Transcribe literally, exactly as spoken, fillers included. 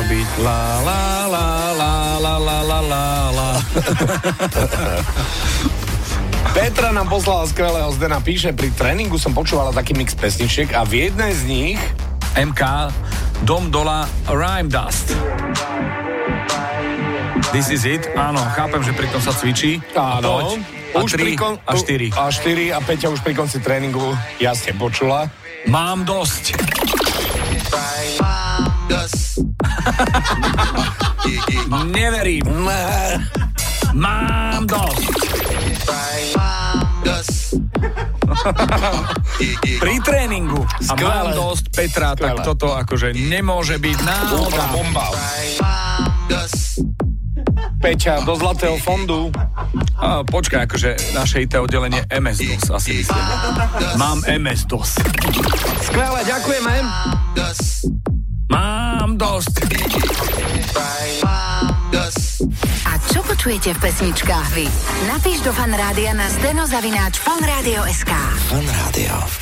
malo byť la la la la la la la la la. Petra nám poslala skvelého Zdena, píše, pri tréningu som počúvala taký mix pesničiek a v jednej z nich em ká Dom Dolla Rhyme Dust. This is it. Áno, chápem, že pri tom sa cvičí. Áno. A už tri, kon- a štyri. A štyri a Peťa už pri konci tréningu jasne počula. Mám dosť. Mám dosť. Neverím. Mám dosť. Mám dosť. Pri tréningu. A mám dosť, Petra, skvále. Tak toto akože nemôže byť náhoda. Bomba. Peťa, do zlatého fondu. A, počkaj, akože naše í té oddelenie em es dos, asi myslím. Mám em es dos. Skvelé, ďakujeme. Mám dosť. A čo počujete v pesničkách vy? Napíš do Fan Rádia na zdeno zavináč fanradio bodka es ká. Fan Rádio.